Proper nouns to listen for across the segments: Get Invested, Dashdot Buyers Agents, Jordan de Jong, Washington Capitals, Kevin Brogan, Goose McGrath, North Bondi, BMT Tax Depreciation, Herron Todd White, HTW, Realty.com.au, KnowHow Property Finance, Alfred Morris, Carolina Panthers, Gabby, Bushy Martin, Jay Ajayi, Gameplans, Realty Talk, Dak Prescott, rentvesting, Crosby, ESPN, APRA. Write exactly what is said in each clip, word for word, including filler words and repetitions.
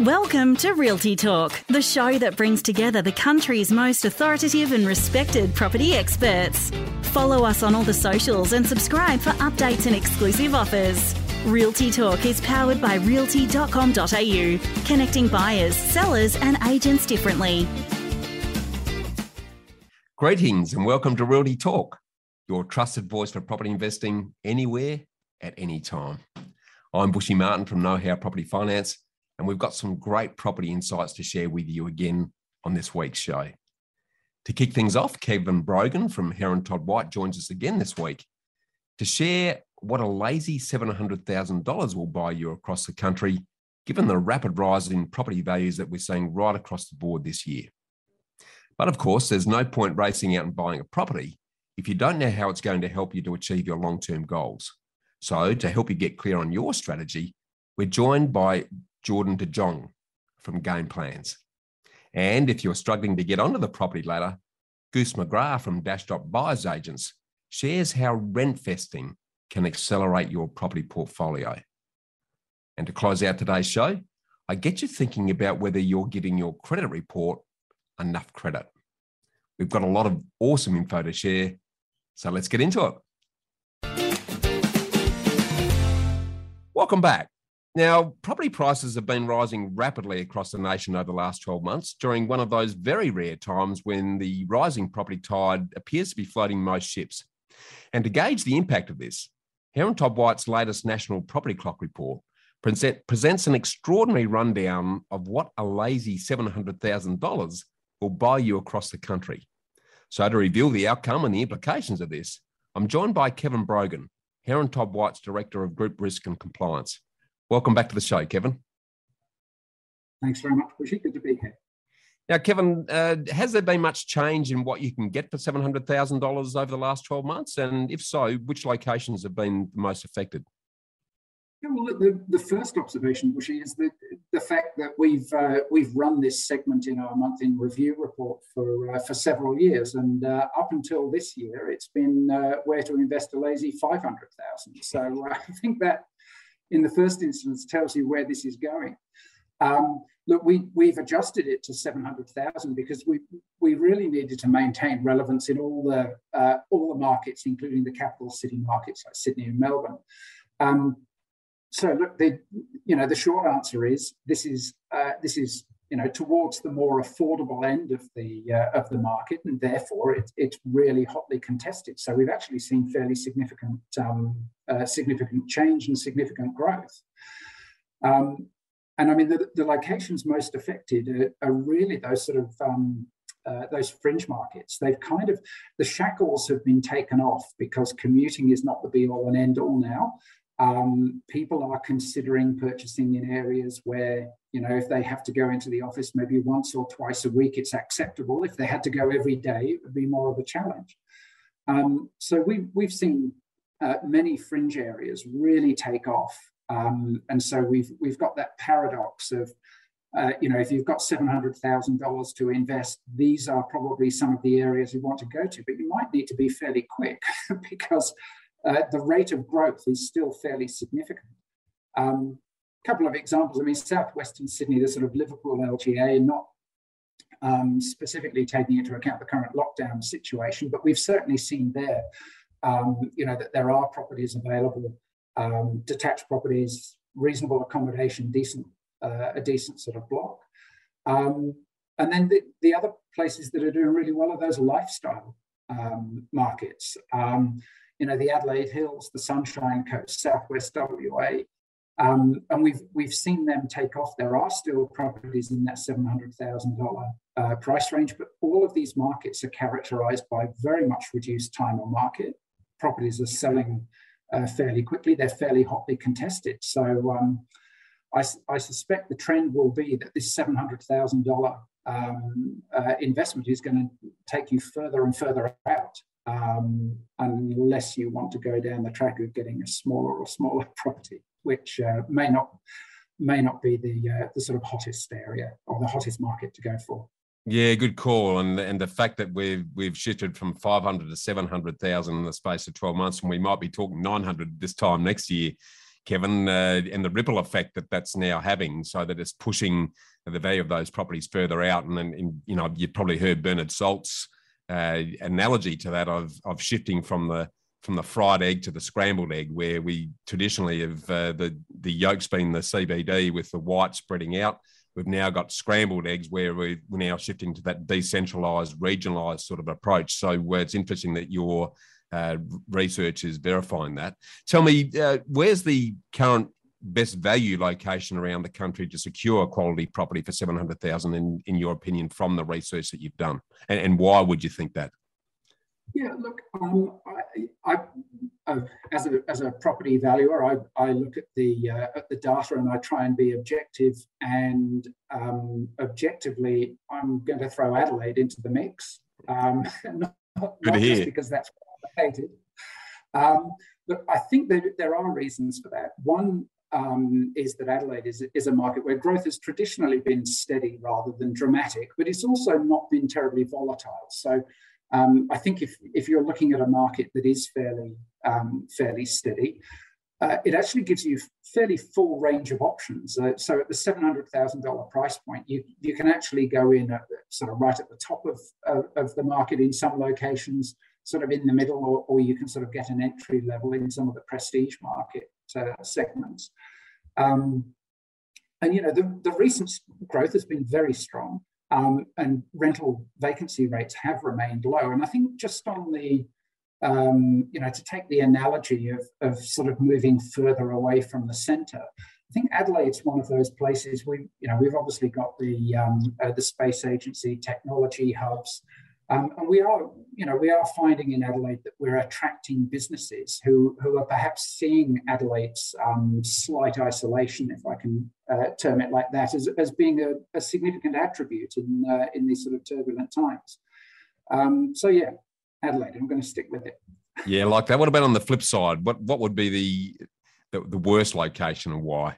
Welcome to Realty Talk, the show that brings together the country's most authoritative and respected property experts. Follow us on all the socials and subscribe for updates and exclusive offers. Realty Talk is powered by Realty dot com dot A U, connecting buyers, sellers and agents differently. Greetings and welcome to Realty Talk, your trusted voice for property investing anywhere, at any time. I'm Bushy Martin from KnowHow Property Finance. And we've got some great property insights to share with you again on this week's show. To kick things off, Kevin Brogan from Herron Todd White joins us again this week to share what a lazy seven hundred thousand dollars will buy you across the country, given the rapid rise in property values that we're seeing right across the board this year. But of course, there's no point racing out and buying a property if you don't know how it's going to help you to achieve your long-term goals. So to help you get clear on your strategy, we're joined by Jordan de Jong from Gameplans. And if you're struggling to get onto the property ladder, Goose McGrath from Dashdot Buyers Agents shares how rent-festing can accelerate your property portfolio. And to close out today's show, I get you thinking about whether you're giving your credit report enough credit. We've got a lot of awesome info to share, so let's get into it. Welcome back. Now, property prices have been rising rapidly across the nation over the last twelve months during one of those very rare times when the rising property tide appears to be floating most ships. And to gauge the impact of this, Herron Todd White's latest National Property Clock report present, presents an extraordinary rundown of what a lazy seven hundred thousand dollars will buy you across the country. So to reveal the outcome and the implications of this, I'm joined by Kevin Brogan, Herron Todd White's Director of Group Risk and Compliance. Welcome back to the show, Kevin. Thanks very much, Bushy. Good to be here. Now, Kevin, uh, has there been much change in what you can get for seven hundred thousand dollars over the last twelve months? And if so, which locations have been the most affected? Yeah, well, the, the first observation, Bushy, is the, the fact that we've uh, we've run this segment in our month in review report for uh, for several years, and uh, up until this year, it's been uh, where to invest a lazy five hundred thousand dollars. So uh, I think that, in the first instance, tells you where this is going. Um, look, we, we've adjusted it to seven hundred thousand because we we really needed to maintain relevance in all the uh, all the markets, including the capital city markets like Sydney and Melbourne. Um, so, look, the you know the short answer is this is uh, this is you know towards the more affordable end of the uh, of the market, and therefore it, it's really hotly contested. So we've actually seen fairly significant. Um, Uh, significant change and significant growth. Um, and I mean, the, the locations most affected are, are really those sort of, um, uh, those fringe markets. They've kind of, the shackles have been taken off because commuting is not the be all and end all now. Um, people are considering purchasing in areas where, you know, if they have to go into the office maybe once or twice a week, it's acceptable. If they had to go every day, it would be more of a challenge. Um, so we, we've seen Uh, many fringe areas really take off, um, and so we've we've got that paradox of, uh, you know, if you've got seven hundred thousand dollars to invest, these are probably some of the areas you want to go to, but you might need to be fairly quick because uh, the rate of growth is still fairly significant. A um, couple of examples. I mean, southwestern Sydney, the sort of Liverpool L G A, not um, specifically taking into account the current lockdown situation, but we've certainly seen there. Um, you know, that there are properties available, um, detached properties, reasonable accommodation, decent, uh, a decent sort of block. Um, and then the, the other places that are doing really well are those lifestyle um, markets. Um, you know, the Adelaide Hills, the Sunshine Coast, Southwest W A, um, and we've we've seen them take off. There are still properties in that seven hundred thousand dollars uh, price range, but all of these markets are characterised by very much reduced time on market. Properties are selling uh, fairly quickly. They're fairly hotly contested. So um, I, I suspect the trend will be that this seven hundred thousand dollars um, uh, investment is going to take you further and further out, um, unless you want to go down the track of getting a smaller or smaller property, which uh, may not may not be the uh, the sort of hottest area or the hottest market to go for. Yeah, good call, and and the fact that we've we've shifted from five hundred to seven hundred thousand in the space of twelve months, and we might be talking nine hundred this time next year, Kevin, uh, and the ripple effect that that's now having, so that it's pushing the value of those properties further out. And then, you know, you've probably heard Bernard Salt's uh, analogy to that of of shifting from the from the fried egg to the scrambled egg, where we traditionally have uh, the the yolk's been the C B D with the white spreading out. We've now got scrambled eggs where we're now shifting to that decentralised, regionalised sort of approach. So it's interesting that your uh, research is verifying that. Tell me, uh, where's the current best value location around the country to secure quality property for seven hundred thousand dollars in, in your opinion, from the research that you've done? And, and why would you think that? Yeah, look, um, I, I, uh, as a as a property valuer, I, I look at the uh, at the data and I try and be objective. And um, objectively, I'm going to throw Adelaide into the mix, um, not, not just because that's complicated. Um, but I think that there are reasons for that. One um, is that Adelaide is is a market where growth has traditionally been steady rather than dramatic, but it's also not been terribly volatile. So. Um, I think if, if you're looking at a market that is fairly, um, fairly steady, uh, it actually gives you fairly full range of options. Uh, so at the seven hundred thousand dollars price point, you, you can actually go in at the, sort of right at the top of, of, of the market in some locations, sort of in the middle, or, or you can sort of get an entry level in some of the prestige market uh, segments. Um, and, you know, the, the recent growth has been very strong. Um, and rental vacancy rates have remained low. And I think just on the, um, you know, to take the analogy of, of sort of moving further away from the centre, I think Adelaide's one of those places we, you know, we've obviously got the, um, uh, the space agency technology hubs. Um, and we are, you know, we are finding in Adelaide that we're attracting businesses who, who are perhaps seeing Adelaide's um, slight isolation, if I can uh, term it like that, as, as being a, a significant attribute in, uh, in these sort of turbulent times. Um, so, yeah, Adelaide, I'm going to stick with it. Yeah, like that. What about on the flip side? What what would be the the, the worst location and why?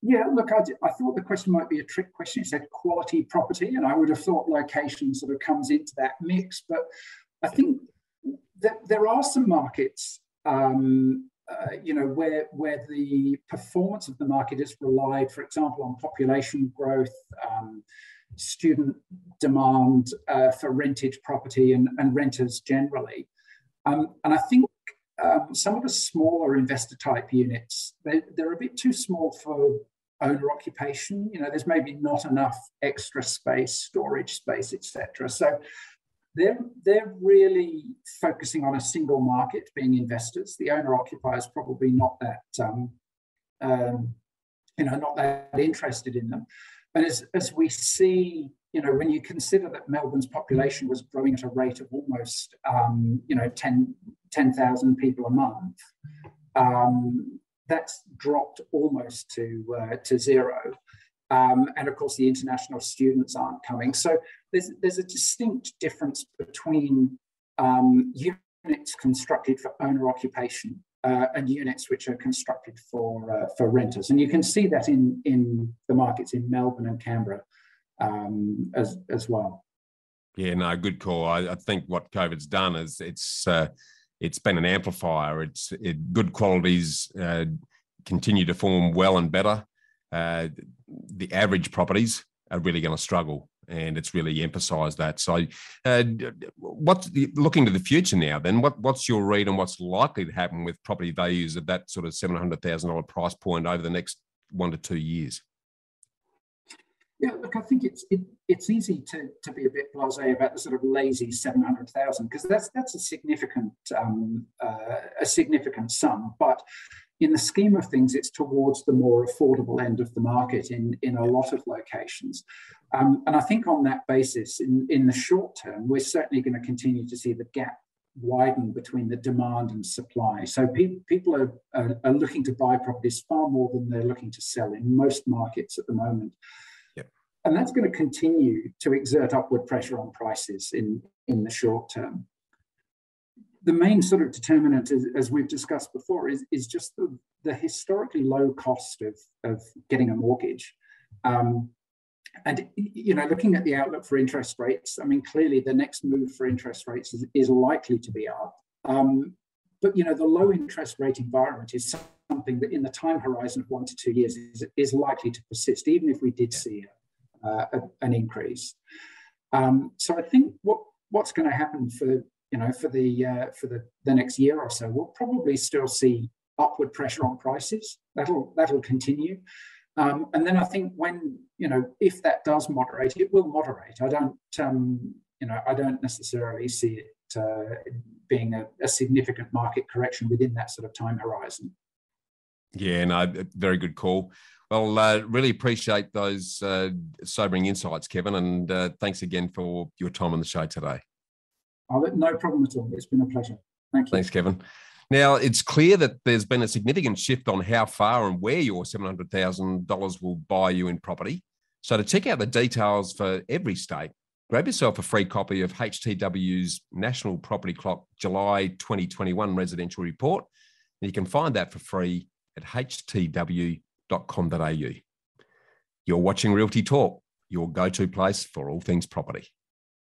Yeah, look, I, did, I thought the question might be a trick question. It said quality property, and I would have thought location sort of comes into that mix. But I think that there are some markets, um, uh, you know, where where the performance of the market is relied, for example, on population growth, um, student demand uh, for rented property and, and renters generally. Um, and I think Um, some of the smaller investor type units, they, they're a bit too small for owner occupation. You know, there's maybe not enough extra space, storage space, et cetera. So they're, they're really focusing on a single market, being investors. The owner occupier is probably not that, um, um, you know, not that interested in them. And as, as we see, you know, when you consider that Melbourne's population was growing at a rate of almost, um, you know, ten thousand people a month, um, that's dropped almost to uh, to zero. Um, and of course, the international students aren't coming. So there's there's a distinct difference between um, units constructed for owner occupation uh, and units which are constructed for uh, for renters. And you can see that in in the markets in Melbourne and Canberra. Um, as as well. Yeah, no, good call. I, I think what COVID's done is it's uh, it's been an amplifier. It's it, good qualities uh, continue to form well and better. Uh, the average properties are really going to struggle, and it's really emphasised that. So, uh, what's looking to the future now? Then, what what's your read on what's likely to happen with property values at that sort of seven hundred thousand dollar price point over the next one to two years? Yeah, look, I think it's it, it's easy to, to be a bit blasé about the sort of lazy seven hundred thousand because that's that's a significant um, uh, a significant sum, but in the scheme of things, it's towards the more affordable end of the market in in a lot of locations, um, and I think on that basis, in in the short term, we're certainly going to continue to see the gap widen between the demand and supply. So pe people are, are are looking to buy properties far more than they're looking to sell in most markets at the moment. And that's going to continue to exert upward pressure on prices in, in the short term. The main sort of determinant, is, as we've discussed before, is, is just the, the historically low cost of, of getting a mortgage. Um, and, you know, looking at the outlook for interest rates, I mean, clearly the next move for interest rates is, is likely to be up. Um, But, you know, the low interest rate environment is something that in the time horizon of one to two years is, is likely to persist, even if we did see uh, a, an increase. Um, so I think what, what's going to happen for, you know, for the uh, for the, the next year or so, we'll probably still see upward pressure on prices. That'll that'll continue. Um, and then I think when, you know, if that does moderate, it will moderate. I don't, um, you know, I don't necessarily see it uh, being a, a significant market correction within that sort of time horizon. Yeah, no, very good call. Well, uh, really appreciate those uh, sobering insights, Kevin, and uh, thanks again for your time on the show today. Oh, no problem at all. It's been a pleasure. Thank you. Thanks, Kevin. Now, it's clear that there's been a significant shift on how far and where your seven hundred thousand dollars will buy you in property. So to check out the details for every state, grab yourself a free copy of H T W's National Property Clock July twenty twenty-one Residential Report. And you can find that for free at H T W dot com dot A U. You're watching Realty Talk, your go-to place for all things property.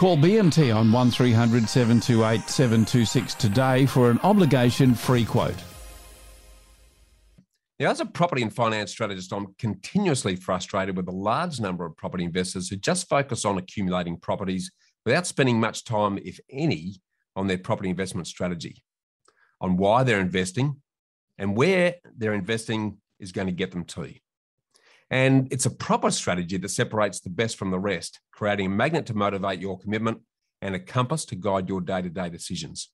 Call B M T on one three hundred, seven two eight, seven two six today for an obligation-free quote. Now, as a property and finance strategist, I'm continuously frustrated with a large number of property investors who just focus on accumulating properties without spending much time, if any, on their property investment strategy, on why they're investing and where their investing is going to get them to. And it's a proper strategy that separates the best from the rest, creating a magnet to motivate your commitment and a compass to guide your day-to-day decisions.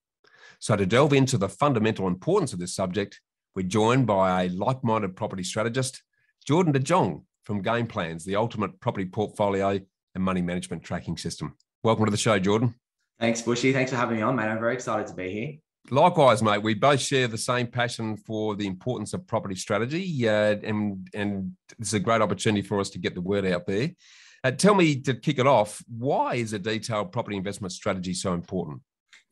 So to delve into the fundamental importance of this subject, we're joined by a like-minded property strategist, Jordan de Jong from Gameplans, the ultimate property portfolio and money management tracking system. Welcome to the show, Jordan. Thanks, Bushy. Thanks for having me on, mate. I'm very excited to be here. Likewise, mate. We both share the same passion for the importance of property strategy, uh, and and it's a great opportunity for us to get the word out there. Uh, tell me, to kick it off, why is a detailed property investment strategy so important?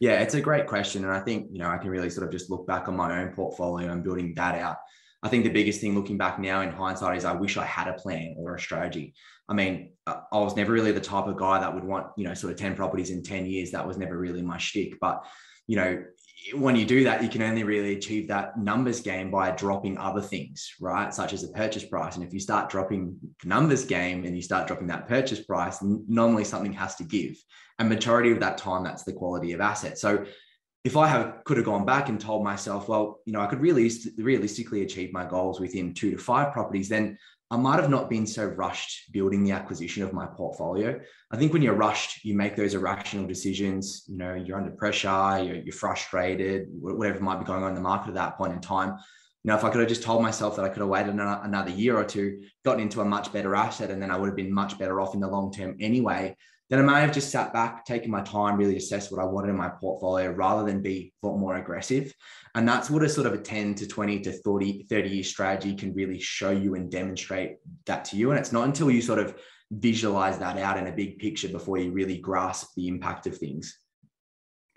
Yeah, it's a great question, and I think, you know, I can really sort of just look back on my own portfolio and building that out. I think the biggest thing looking back now in hindsight is I wish I had a plan or a strategy. I mean, I was never really the type of guy that would want, you know, sort of ten properties in ten years. That was never really my shtick, but, you know, when you do that, you can only really achieve that numbers game by dropping other things, right? Such as the purchase price. And if you start dropping the numbers game and you start dropping that purchase price, normally something has to give. And majority of that time, that's the quality of asset. So if I have, could have gone back and told myself, well, you know, I could really realistically achieve my goals within two to five properties, then I might have not been so rushed building the acquisition of my portfolio. I think when you're rushed, you make those irrational decisions. You know, you're under pressure, you're, you're frustrated, whatever might be going on in the market at that point in time. You know, if I could have just told myself that I could have waited another year or two, gotten into a much better asset, and then I would have been much better off in the long term anyway, then I may have just sat back, taken my time, really assessed what I wanted in my portfolio rather than be a lot more aggressive. And that's what a sort of a ten to twenty to thirty year strategy can really show you and demonstrate that to you. And it's not until you sort of visualize that out in a big picture before you really grasp the impact of things.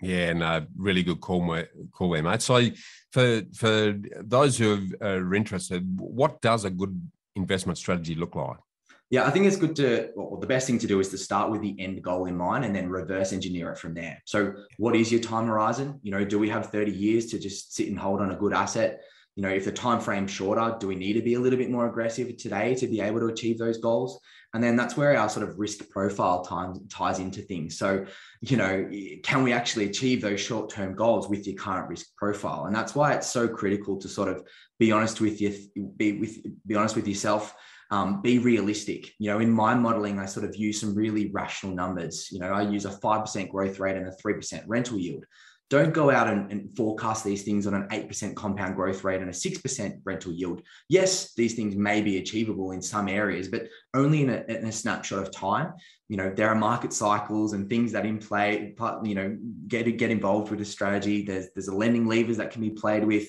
Yeah, no, really good call, call there, mate. So for, for those who are interested, what does a good investment strategy look like? Yeah, I think it's good to, well, the best thing to do is to start with the end goal in mind and then reverse engineer it from there. So what is your time horizon? You know, do we have thirty years to just sit and hold on a good asset? You know, if the time frame's shorter, do we need to be a little bit more aggressive today to be able to achieve those goals? And then that's where our sort of risk profile time ties into things. So, you know, can we actually achieve those short-term goals with your current risk profile? And that's why it's so critical to sort of be honest with your, be with, be honest with yourself. Um, be realistic. You know, in my modeling, I sort of use some really rational numbers. You know, I use a five percent growth rate and a three percent rental yield. Don't go out and, and forecast these things on an eight percent compound growth rate and a six percent rental yield. Yes, these things may be achievable in some areas, but only in a, in a snapshot of time. You know, there are market cycles and things that in play, you know, get, get involved with a strategy. There's, there's a lending levers that can be played with.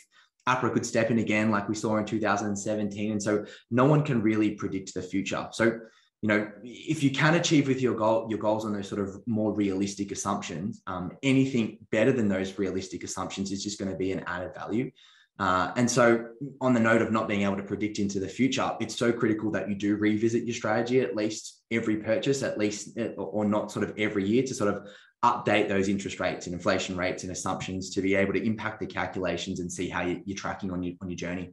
APRA could step in again, like we saw in two thousand seventeen. And so no one can really predict the future. So, you know, if you can achieve with your goal, your goals on those sort of more realistic assumptions, um, anything better than those realistic assumptions is just going to be an added value. Uh, and so on the note of not being able to predict into the future, it's so critical that you do revisit your strategy at least every purchase, at least, or not sort of every year, to sort of update those interest rates and inflation rates and assumptions to be able to impact the calculations and see how you're tracking on your, on your journey.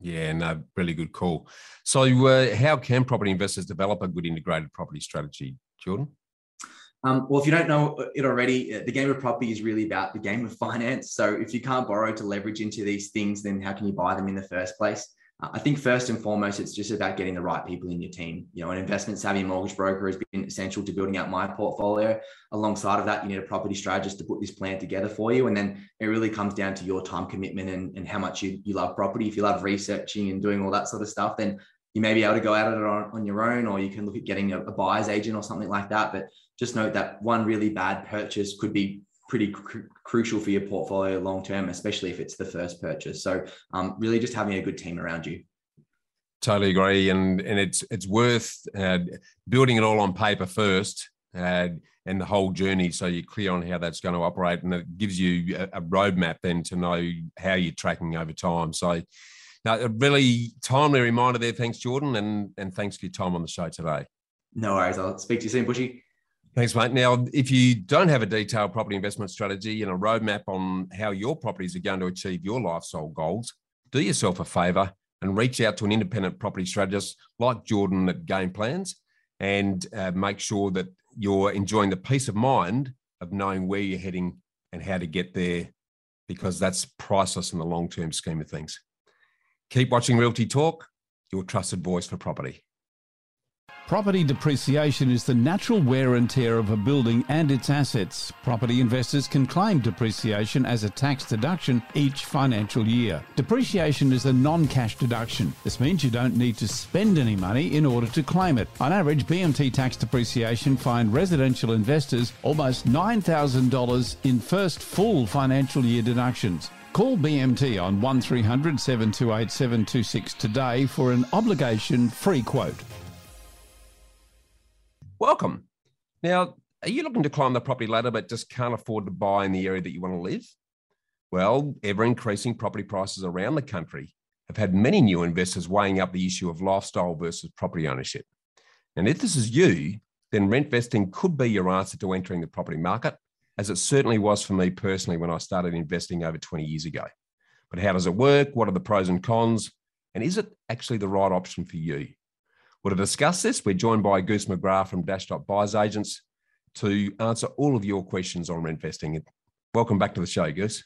Yeah, no, really good call. So uh, how can property investors develop a good integrated property strategy, Jordan? Um, well, if you don't know it already, the game of property is really about the game of finance. So if you can't borrow to leverage into these things, then how can you buy them in the first place? Uh, I think first and foremost, it's just about getting the right people in your team. You know, an investment savvy mortgage broker has been essential to building out my portfolio. Alongside of that, you need a property strategist to put this plan together for you. And then it really comes down to your time commitment and, and how much you, you love property. If you love researching and doing all that sort of stuff, then you may be able to go at it on, on your own, or you can look at getting a, a buyer's agent or something like that. But just note that one really bad purchase could be pretty cr- crucial for your portfolio long-term, especially if it's the first purchase. So um, really just having a good team around you. Totally agree. And and it's it's worth uh, building it all on paper first uh, and the whole journey, so you're clear on how that's going to operate. And it gives you a, a roadmap then to know how you're tracking over time. So no, a really timely reminder there. Thanks, Jordan. And, and thanks for your time on the show today. No worries. I'll speak to you soon, Bushy. Thanks, mate. Now, if you don't have a detailed property investment strategy and a roadmap on how your properties are going to achieve your lifestyle goals, do yourself a favour and reach out to an independent property strategist like Jordan at Gameplans, and uh, make sure that you're enjoying the peace of mind of knowing where you're heading and how to get there, because that's priceless in the long-term scheme of things. Keep watching Realty Talk, your trusted voice for property. Property depreciation is the natural wear and tear of a building and its assets. Property investors can claim depreciation as a tax deduction each financial year. Depreciation is a non-cash deduction. This means you don't need to spend any money in order to claim it. On average, B M T Tax Depreciation fined residential investors almost nine thousand dollars in first full financial year deductions. Call B M T on one three hundred, seven two eight, seven two six today for an obligation-free quote. Welcome. Now, are you looking to climb the property ladder but just can't afford to buy in the area that you want to live? Well, ever-increasing property prices around the country have had many new investors weighing up the issue of lifestyle versus property ownership. And if this is you, then rent vesting could be your answer to entering the property market, as it certainly was for me personally when I started investing over twenty years ago. But how does it work? What are the pros and cons? And is it actually the right option for you? Well, to discuss this, we're joined by Goose McGrath from Dashdot Buyers Agents to answer all of your questions on rent vesting. Welcome back to the show, Goose.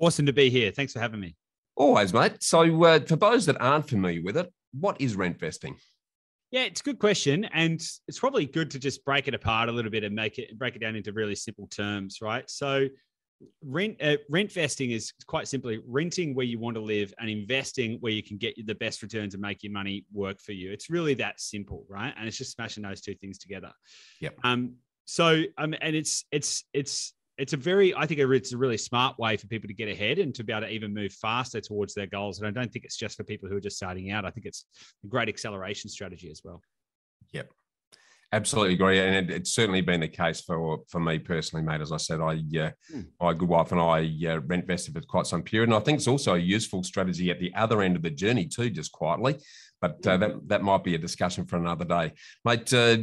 Awesome to be here. Thanks for having me. Always, mate. So uh, for those that aren't familiar with it, what is rent vesting? Yeah, it's a good question. And it's probably good to just break it apart a little bit and make it break it down into really simple terms, right? So rent uh, rent vesting is quite simply renting where you want to live and investing where you can get the best returns and make your money work for you. It's really that simple, right? And it's just smashing those two things together. Yep. Um. So um. And it's it's it's it's a very I think it's a really smart way for people to get ahead and to be able to even move faster towards their goals. And I don't think it's just for people who are just starting out. I think it's a great acceleration strategy as well. Yep. Absolutely agree, and it, it's certainly been the case for for me personally, mate. As I said, I, uh, mm. my good wife and I uh, rent vested for quite some period, and I think it's also a useful strategy at the other end of the journey too, just quietly. But uh, that that might be a discussion for another day, mate. Uh,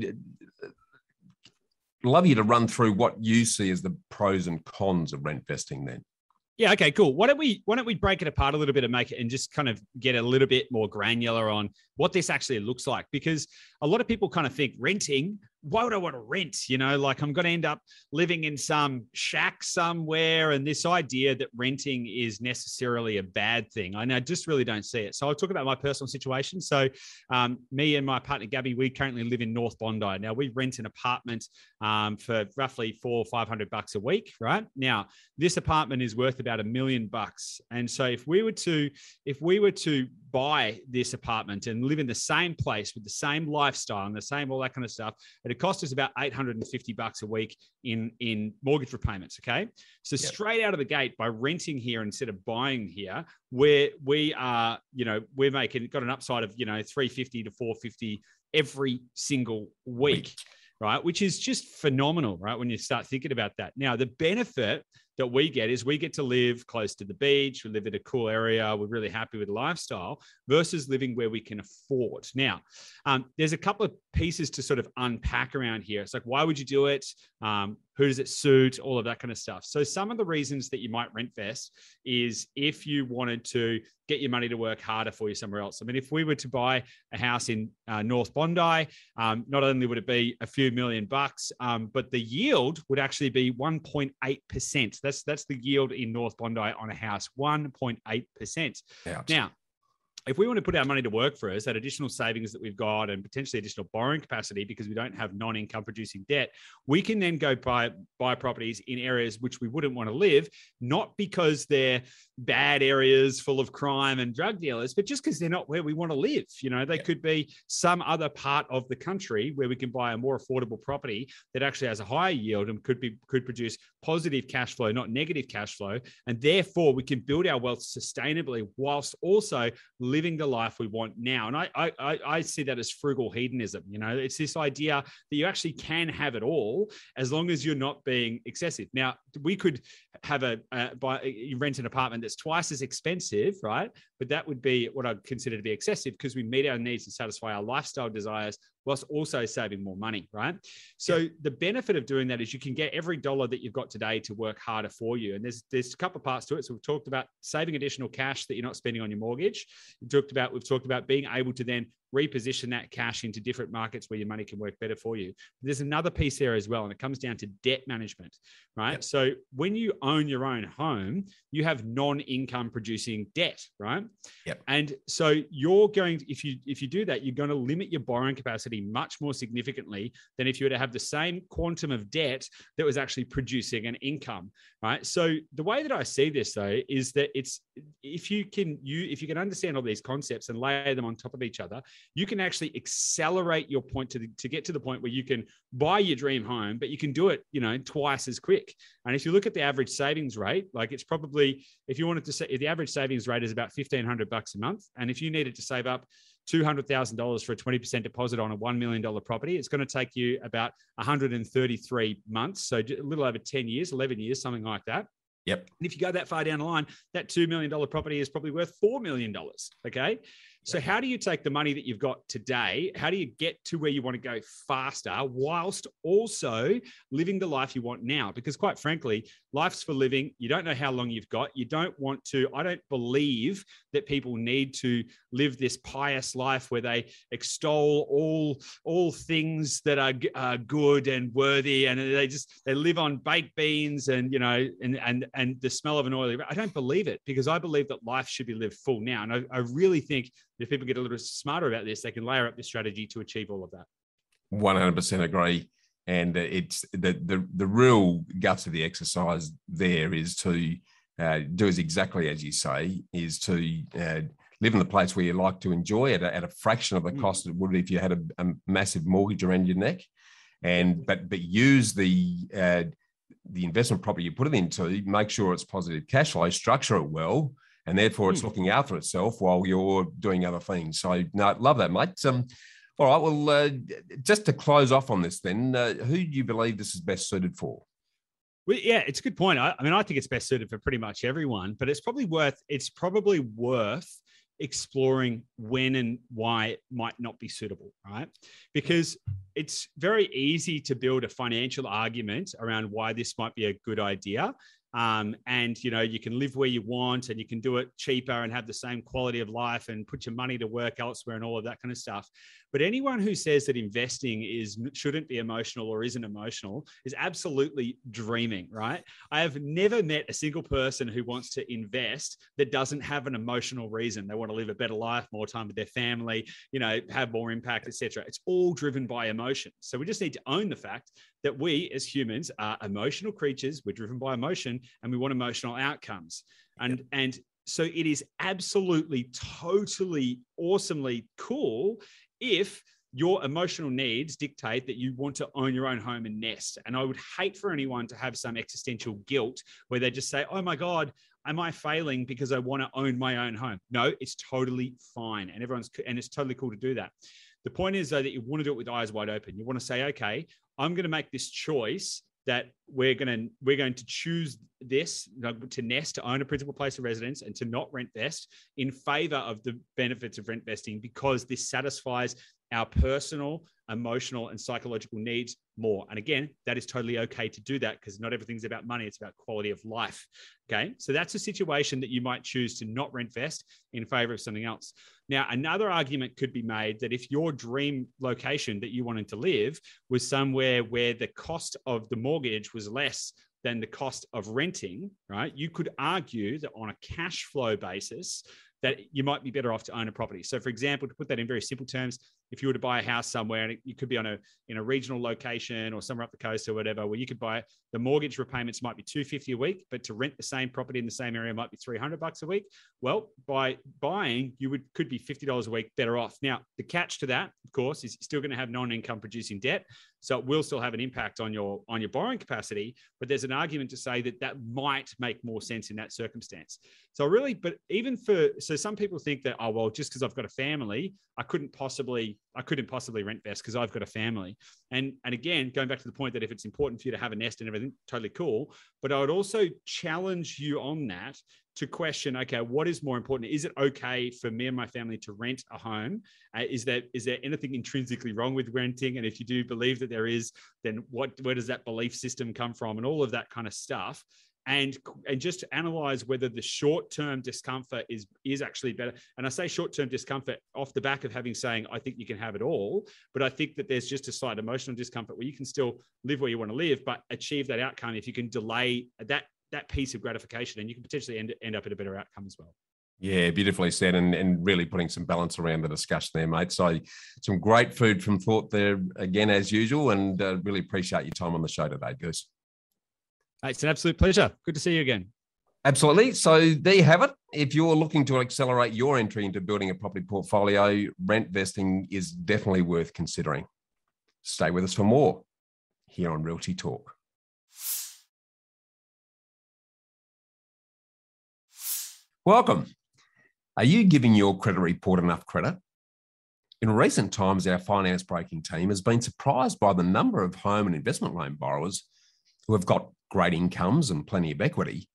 love you to run through what you see as the pros and cons of rent vesting, then. Yeah. Okay. Cool. Why don't we Why don't we break it apart a little bit and make it and just kind of get a little bit more granular on what this actually looks like? Because a lot of people kind of think renting. Why would I want to rent? You know, like I'm going to end up living in some shack somewhere, and this idea that renting is necessarily a bad thing. And I just really don't see it. So I'll talk about my personal situation. So um, me and my partner Gabby, we currently live in North Bondi. Now we rent an apartment um, for roughly four or five hundred bucks a week. Right now, this apartment is worth about a million bucks. And so if we were to, if we were to buy this apartment and live in the same place with the same lifestyle and the same, all that kind of stuff, it would cost us about eight hundred fifty bucks a week in, in mortgage repayments. Okay. So yep. straight out of the gate, by renting here instead of buying here, where we are, you know, we're making, got an upside of, you know, three fifty to four fifty every single week, week. Right? Which is just phenomenal, right? When you start thinking about that. Now, the benefit that we get is we get to live close to the beach. We live in a cool area. We're really happy with the lifestyle versus living where we can afford. Now, um, there's a couple of pieces to sort of unpack around here. It's like, why would you do it? Um, who does it suit? All of that kind of stuff. So some of the reasons that you might rent vest is if you wanted to get your money to work harder for you somewhere else. I mean, if we were to buy a house in uh, North Bondi, um, not only would it be a few million bucks, um, but the yield would actually be one point eight percent. That's that's the yield in North Bondi on a house, one point eight percent. Yeah. Now, if we want to put our money to work for us, that additional savings that we've got and potentially additional borrowing capacity because we don't have non-income producing debt, we can then go buy, buy properties in areas which we wouldn't want to live, not because they're bad areas full of crime and drug dealers, but just because they're not where we want to live. You know, they yeah. could be some other part of the country where we can buy a more affordable property that actually has a higher yield and could be could produce positive cash flow, not negative cash flow. And therefore, we can build our wealth sustainably whilst also living living the life we want now. And I, I, I see that as frugal hedonism. You know, it's this idea that you actually can have it all as long as you're not being excessive. Now, we could have a, uh, buy, you rent an apartment that's twice as expensive, right? But that would be what I'd consider to be excessive because we meet our needs and satisfy our lifestyle desires whilst also saving more money, right? So yeah. the benefit of doing that is you can get every dollar that you've got today to work harder for you. And there's there's a couple of parts to it. So we've talked about saving additional cash that you're not spending on your mortgage. We've talked about, we've talked about being able to then reposition that cash into different markets where your money can work better for you. There's another piece there as well, and it comes down to debt management, right? Yep. So when you own your own home, you have non-income producing debt, right? Yep. And so you're going to, if you if you do that, you're going to limit your borrowing capacity much more significantly than if you were to have the same quantum of debt that was actually producing an income, right? So the way that I see this though is that it's if you can you if you can understand all these concepts and layer them on top of each other, you can actually accelerate your point to, the, to get to the point where you can buy your dream home, but you can do it, you know, twice as quick. And if you look at the average savings rate, like it's probably, if you wanted to say, the average savings rate is about fifteen hundred bucks a month. And if you needed to save up two hundred thousand dollars for a twenty percent deposit on a one million dollars property, it's going to take you about one hundred thirty-three months. So a little over ten years, eleven years, something like that. Yep. And if you go that far down the line, that two million dollars property is probably worth four million dollars. Okay. So how do you take the money that you've got today? How do you get to where you want to go faster whilst also living the life you want now? Because quite frankly, life's for living. You don't know how long you've got. You don't want to, I don't believe that people need to live this pious life where they extol all, all things that are uh, good and worthy. And they just, they live on baked beans and, you know, and, and, and the smell of an oily, I don't believe it because I believe that life should be lived full now. And I, I really think if people get a little smarter about this, they can layer up the strategy to achieve all of that. one hundred percent agree. And it's the, the, the real guts of the exercise there is to uh, do is exactly as you say, is to uh, live in the place where you like to enjoy it at, at a fraction of the cost mm. it would if you had a, a massive mortgage around your neck. And but but use the uh, the investment property you put it into, make sure it's positive cash flow, structure it well, and therefore it's looking after itself while you're doing other things. So, no, love that, mate. Um, all right, well, uh, just to close off on this then, uh, who do you believe this is best suited for? Well, yeah, it's a good point. I, I mean, I think it's best suited for pretty much everyone, but it's probably worth, it's probably worth exploring when and why it might not be suitable, right? Because it's very easy to build a financial argument around why this might be a good idea. Um, and, you know, you can live where you want and you can do it cheaper and have the same quality of life and put your money to work elsewhere and all of that kind of stuff. But anyone who says that investing is shouldn't be emotional or isn't emotional is absolutely dreaming, right? I have never met a single person who wants to invest that doesn't have an emotional reason. They want to live a better life, more time with their family, you know, have more impact, et cetera. It's all driven by emotion. So we just need to own the fact that we as humans are emotional creatures. We're driven by emotion. And we want emotional outcomes. And, and So it is absolutely, totally, awesomely cool if your emotional needs dictate that you want to own your own home and nest. And I would hate for anyone to have some existential guilt where they just say, oh my God, am I failing because I want to own my own home? No, it's totally fine. And everyone's, and it's totally cool to do that. The point is though that you want to do it with eyes wide open. You want to say, okay, I'm going to make this choice that we're going to, we're going to choose this, to nest, to own a principal place of residence and to not rent vest in favor of the benefits of rent vesting, because this satisfies our personal, emotional, and psychological needs more. And again, that is totally okay to do that, because not everything's about money. It's about quality of life. Okay. So that's a situation that you might choose to not rent vest in favor of something else. Now, another argument could be made that if your dream location that you wanted to live was somewhere where the cost of the mortgage was less than the cost of renting, right? You could argue that on a cash flow basis, that you might be better off to own a property. So for example, to put that in very simple terms, if you were to buy a house somewhere, and you could be on a in a regional location or somewhere up the coast or whatever, where you could buy, the mortgage repayments might be two hundred fifty dollars a week, but to rent the same property in the same area might be three hundred bucks a week. Well, by buying, you would could be fifty dollars a week better off. Now, the catch to that, of course, is you're still going to have non-income producing debt, so it will still have an impact on your on your borrowing capacity. But there's an argument to say that that might make more sense in that circumstance. So really, but even for so some people think that, oh well, just because I've got a family, I couldn't possibly I couldn't possibly rent vest because I've got a family. And, and again, going back to the point that if it's important for you to have a nest and everything, totally cool. But I would also challenge you on that to question, okay, what is more important? Is it okay for me and my family to rent a home? Uh, is there, is there anything intrinsically wrong with renting? And if you do believe that there is, then what, where does that belief system come from? And all of that kind of stuff. And, and just analyze whether the short-term discomfort is, is actually better. And I say short-term discomfort off the back of having saying, I think you can have it all, but I think that there's just a slight emotional discomfort where you can still live where you want to live, but achieve that outcome if you can delay that, that piece of gratification, and you can potentially end, end up at a better outcome as well. Yeah, beautifully said, and, and really putting some balance around the discussion there, mate. So some great food from thought there again, as usual, and uh, really appreciate your time on the show today, Goose. It's an absolute pleasure. Good to see you again. Absolutely. So there you have it. If you're looking to accelerate your entry into building a property portfolio, rent vesting is definitely worth considering. Stay with us for more here on Realty Talk. Welcome. Are you giving your credit report enough credit? In recent times, our finance broking team has been surprised by the number of home and investment loan borrowers who have got great incomes and plenty of equity,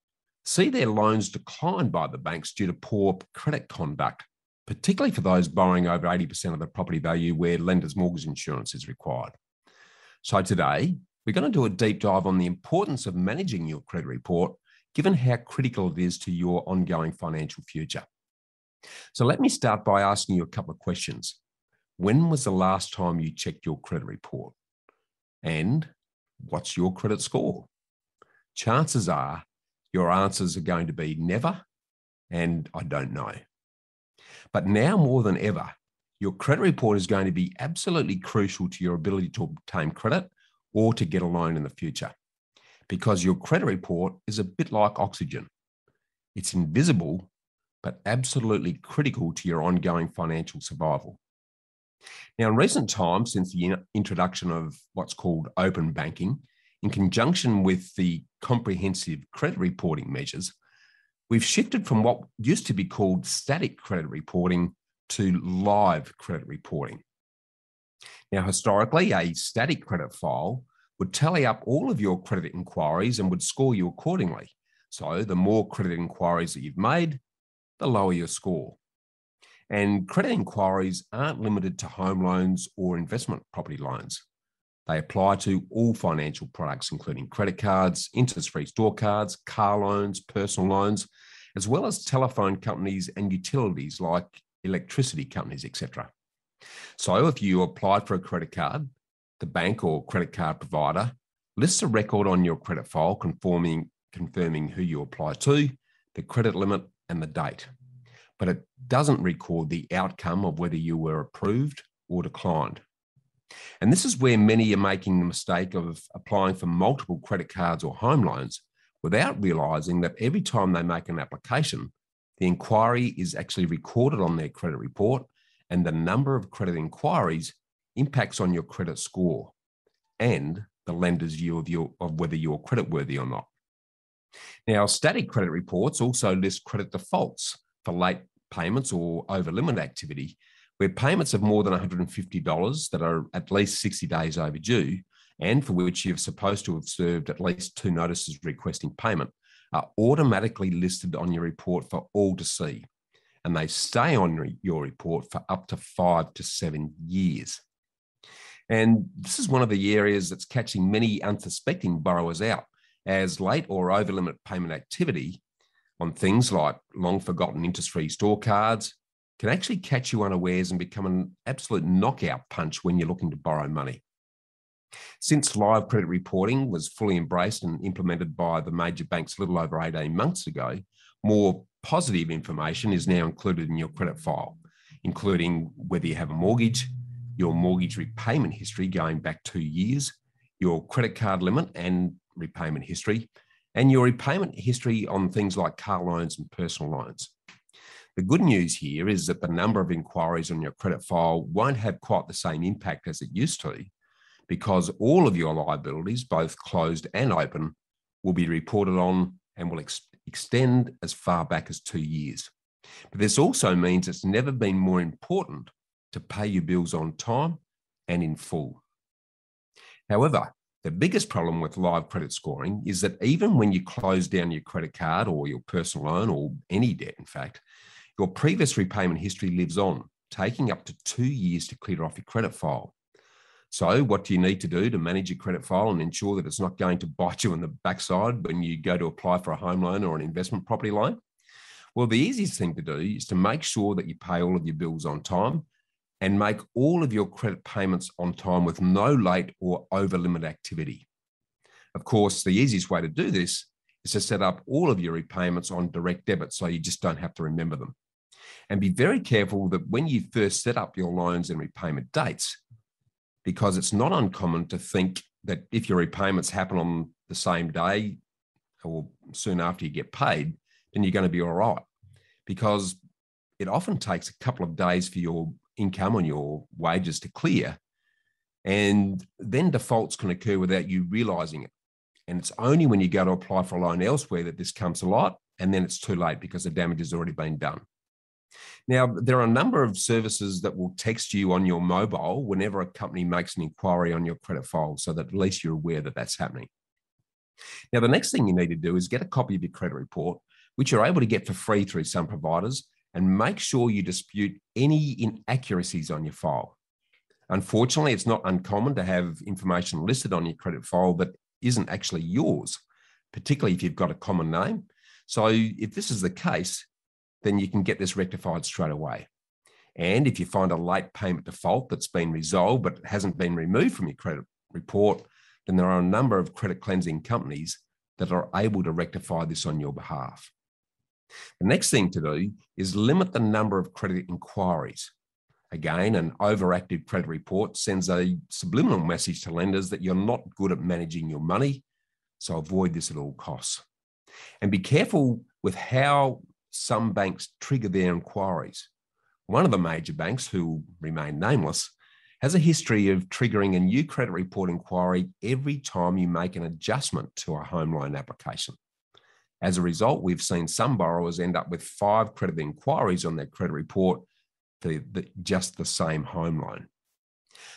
see their loans decline by the banks due to poor credit conduct, particularly for those borrowing over eighty percent of the property value where lender's mortgage insurance is required. So today, we're going to do a deep dive on the importance of managing your credit report, given how critical it is to your ongoing financial future. So let me start by asking you a couple of questions. When was the last time you checked your credit report? And what's your credit score? Chances are your answers are going to be never and I don't know. But now more than ever, your credit report is going to be absolutely crucial to your ability to obtain credit or to get a loan in the future, because your credit report is a bit like oxygen. It's invisible, but absolutely critical to your ongoing financial survival. Now, in recent times, since the introduction of what's called open banking, in conjunction with the comprehensive credit reporting measures, we've shifted from what used to be called static credit reporting to live credit reporting. Now, historically, a static credit file would tally up all of your credit inquiries and would score you accordingly. So the more credit inquiries that you've made, the lower your score. And credit inquiries aren't limited to home loans or investment property loans. They apply to all financial products, including credit cards, interest-free store cards, car loans, personal loans, as well as telephone companies and utilities like electricity companies, et cetera. So if you applied for a credit card, the bank or credit card provider lists a record on your credit file conforming, confirming who you apply to, the credit limit, and the date. But it doesn't record the outcome of whether you were approved or declined. And this is where many are making the mistake of applying for multiple credit cards or home loans without realizing that every time they make an application, The inquiry is actually recorded on their credit report, and the number of credit inquiries impacts on your credit score and the lender's view of, your, of whether you're creditworthy or not. Now, static credit reports also list credit defaults for late payments or over-limit activity, where payments of more than one hundred fifty dollars that are at least sixty days overdue and for which you're supposed to have served at least two notices requesting payment are automatically listed on your report for all to see, and they stay on your report for up to five to seven years. And this is one of the areas that's catching many unsuspecting borrowers out, as late or over-limit payment activity on things like long-forgotten interest-free store cards can actually catch you unawares and become an absolute knockout punch when you're looking to borrow money. Since live credit reporting was fully embraced and implemented by the major banks a little over eighteen months ago, more positive information is now included in your credit file, including whether you have a mortgage, your mortgage repayment history going back two years, your credit card limit and repayment history, and your repayment history on things like car loans and personal loans. The good news here is that the number of inquiries on your credit file won't have quite the same impact as it used to, because all of your liabilities, both closed and open, will be reported on and will ex- extend as far back as two years. But this also means it's never been more important to pay your bills on time and in full. However, the biggest problem with live credit scoring is that even when you close down your credit card or your personal loan or any debt, in fact, your previous repayment history lives on, taking up to two years to clear off your credit file. So what do you need to do to manage your credit file and ensure that it's not going to bite you in the backside when you go to apply for a home loan or an investment property loan? Well, the easiest thing to do is to make sure that you pay all of your bills on time and make all of your credit payments on time with no late or over-limit activity. Of course, the easiest way to do this is to set up all of your repayments on direct debit so you just don't have to remember them. And be very careful that when you first set up your loans and repayment dates, because it's not uncommon to think that if your repayments happen on the same day or soon after you get paid, then you're going to be all right, because it often takes a couple of days for your income on your wages to clear, and then defaults can occur without you realizing it. And it's only when you go to apply for a loan elsewhere that this comes to light, and then it's too late because the damage has already been done. Now, there are a number of services that will text you on your mobile whenever a company makes an inquiry on your credit file, so that at least you're aware that that's happening. Now, the next thing you need to do is get a copy of your credit report, which you're able to get for free through some providers, and make sure you dispute any inaccuracies on your file. Unfortunately, it's not uncommon to have information listed on your credit file that isn't actually yours, particularly if you've got a common name. So if this is the case, then you can get this rectified straight away. And if you find a late payment default that's been resolved but hasn't been removed from your credit report, then there are a number of credit cleansing companies that are able to rectify this on your behalf. The next thing to do is limit the number of credit inquiries. Again, an overactive credit report sends a subliminal message to lenders that you're not good at managing your money, so avoid this at all costs. And be careful with how some banks trigger their inquiries. One of the major banks, who remain nameless, has a history of triggering a new credit report inquiry every time you make an adjustment to a home loan application. As a result, we've seen some borrowers end up with five credit inquiries on their credit report for the, just the same home loan.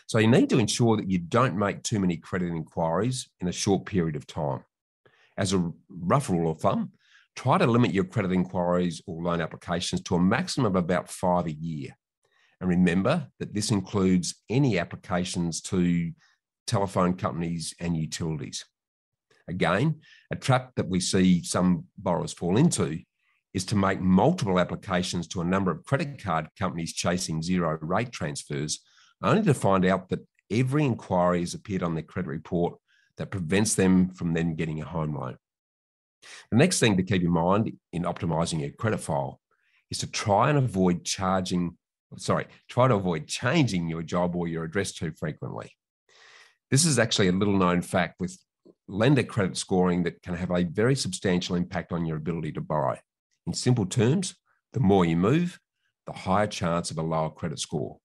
So you need to ensure that you don't make too many credit inquiries in a short period of time. As a rough rule of thumb, try to limit your credit inquiries or loan applications to a maximum of about five a year. And remember that this includes any applications to telephone companies and utilities. Again, a trap that we see some borrowers fall into is to make multiple applications to a number of credit card companies chasing zero rate transfers, only to find out that every inquiry has appeared on their credit report that prevents them from then getting a home loan. The next thing to keep in mind in optimizing your credit file is to try and avoid charging, sorry, try to avoid changing your job or your address too frequently. This is actually a little known fact with lender credit scoring that can have a very substantial impact on your ability to borrow. In simple terms, The more you move, the higher chance of a lower credit score.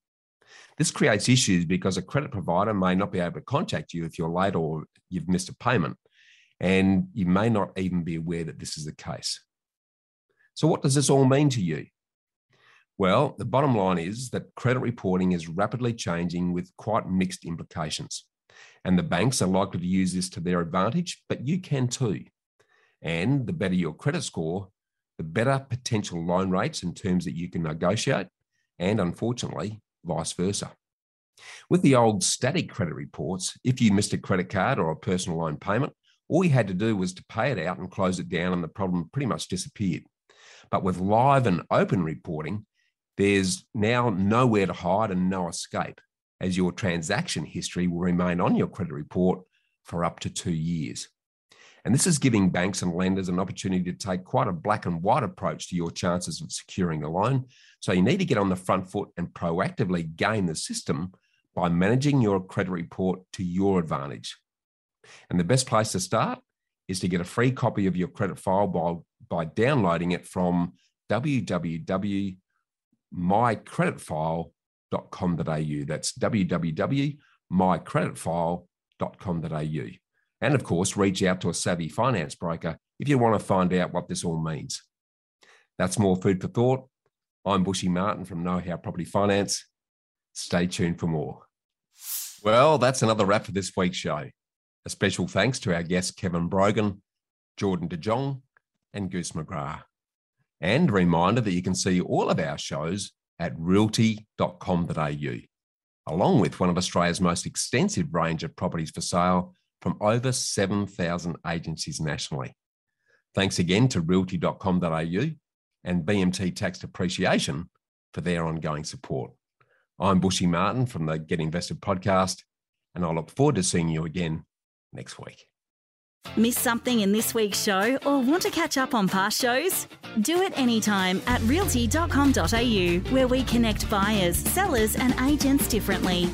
This creates issues because a credit provider may not be able to contact you if you're late or you've missed a payment, and you may not even be aware that this is the case. So what does this all mean to you? Well, the bottom line is that credit reporting is rapidly changing with quite mixed implications, and the banks are likely to use this to their advantage, but you can too. And the better your credit score, the better potential loan rates and terms that you can negotiate, and unfortunately, vice versa. With the old static credit reports, if you missed a credit card or a personal loan payment, all you had to do was to pay it out and close it down, and the problem pretty much disappeared. But with live and open reporting, there's now nowhere to hide and no escape, as your transaction history will remain on your credit report for up to two years. And this is giving banks and lenders an opportunity to take quite a black and white approach to your chances of securing a loan. So you need to get on the front foot and proactively game the system by managing your credit report to your advantage. And the best place to start is to get a free copy of your credit file by, by downloading it from w w w dot my credit file dot com dot a u. That's w w w dot my credit file dot com dot a u. And of course, reach out to a savvy finance broker if you want to find out what this all means. That's more food for thought. I'm Bushy Martin from KnowHow Property Finance. Stay tuned for more. Well, that's another wrap for this week's show. A special thanks to our guests Kevin Brogan, Jordan de Jong, and Goose McGrath. And a reminder that you can see all of our shows at realty dot com dot a u, along with one of Australia's most extensive range of properties for sale from over seven thousand agencies nationally. Thanks again to realty dot com dot a u and B M T Tax Depreciation for their ongoing support. I'm Bushy Martin from the Get Invested podcast, and I look forward to seeing you again next week. Miss something in this week's show or want to catch up on past shows? Do it anytime at realty dot com dot a u, where we connect buyers, sellers and agents differently.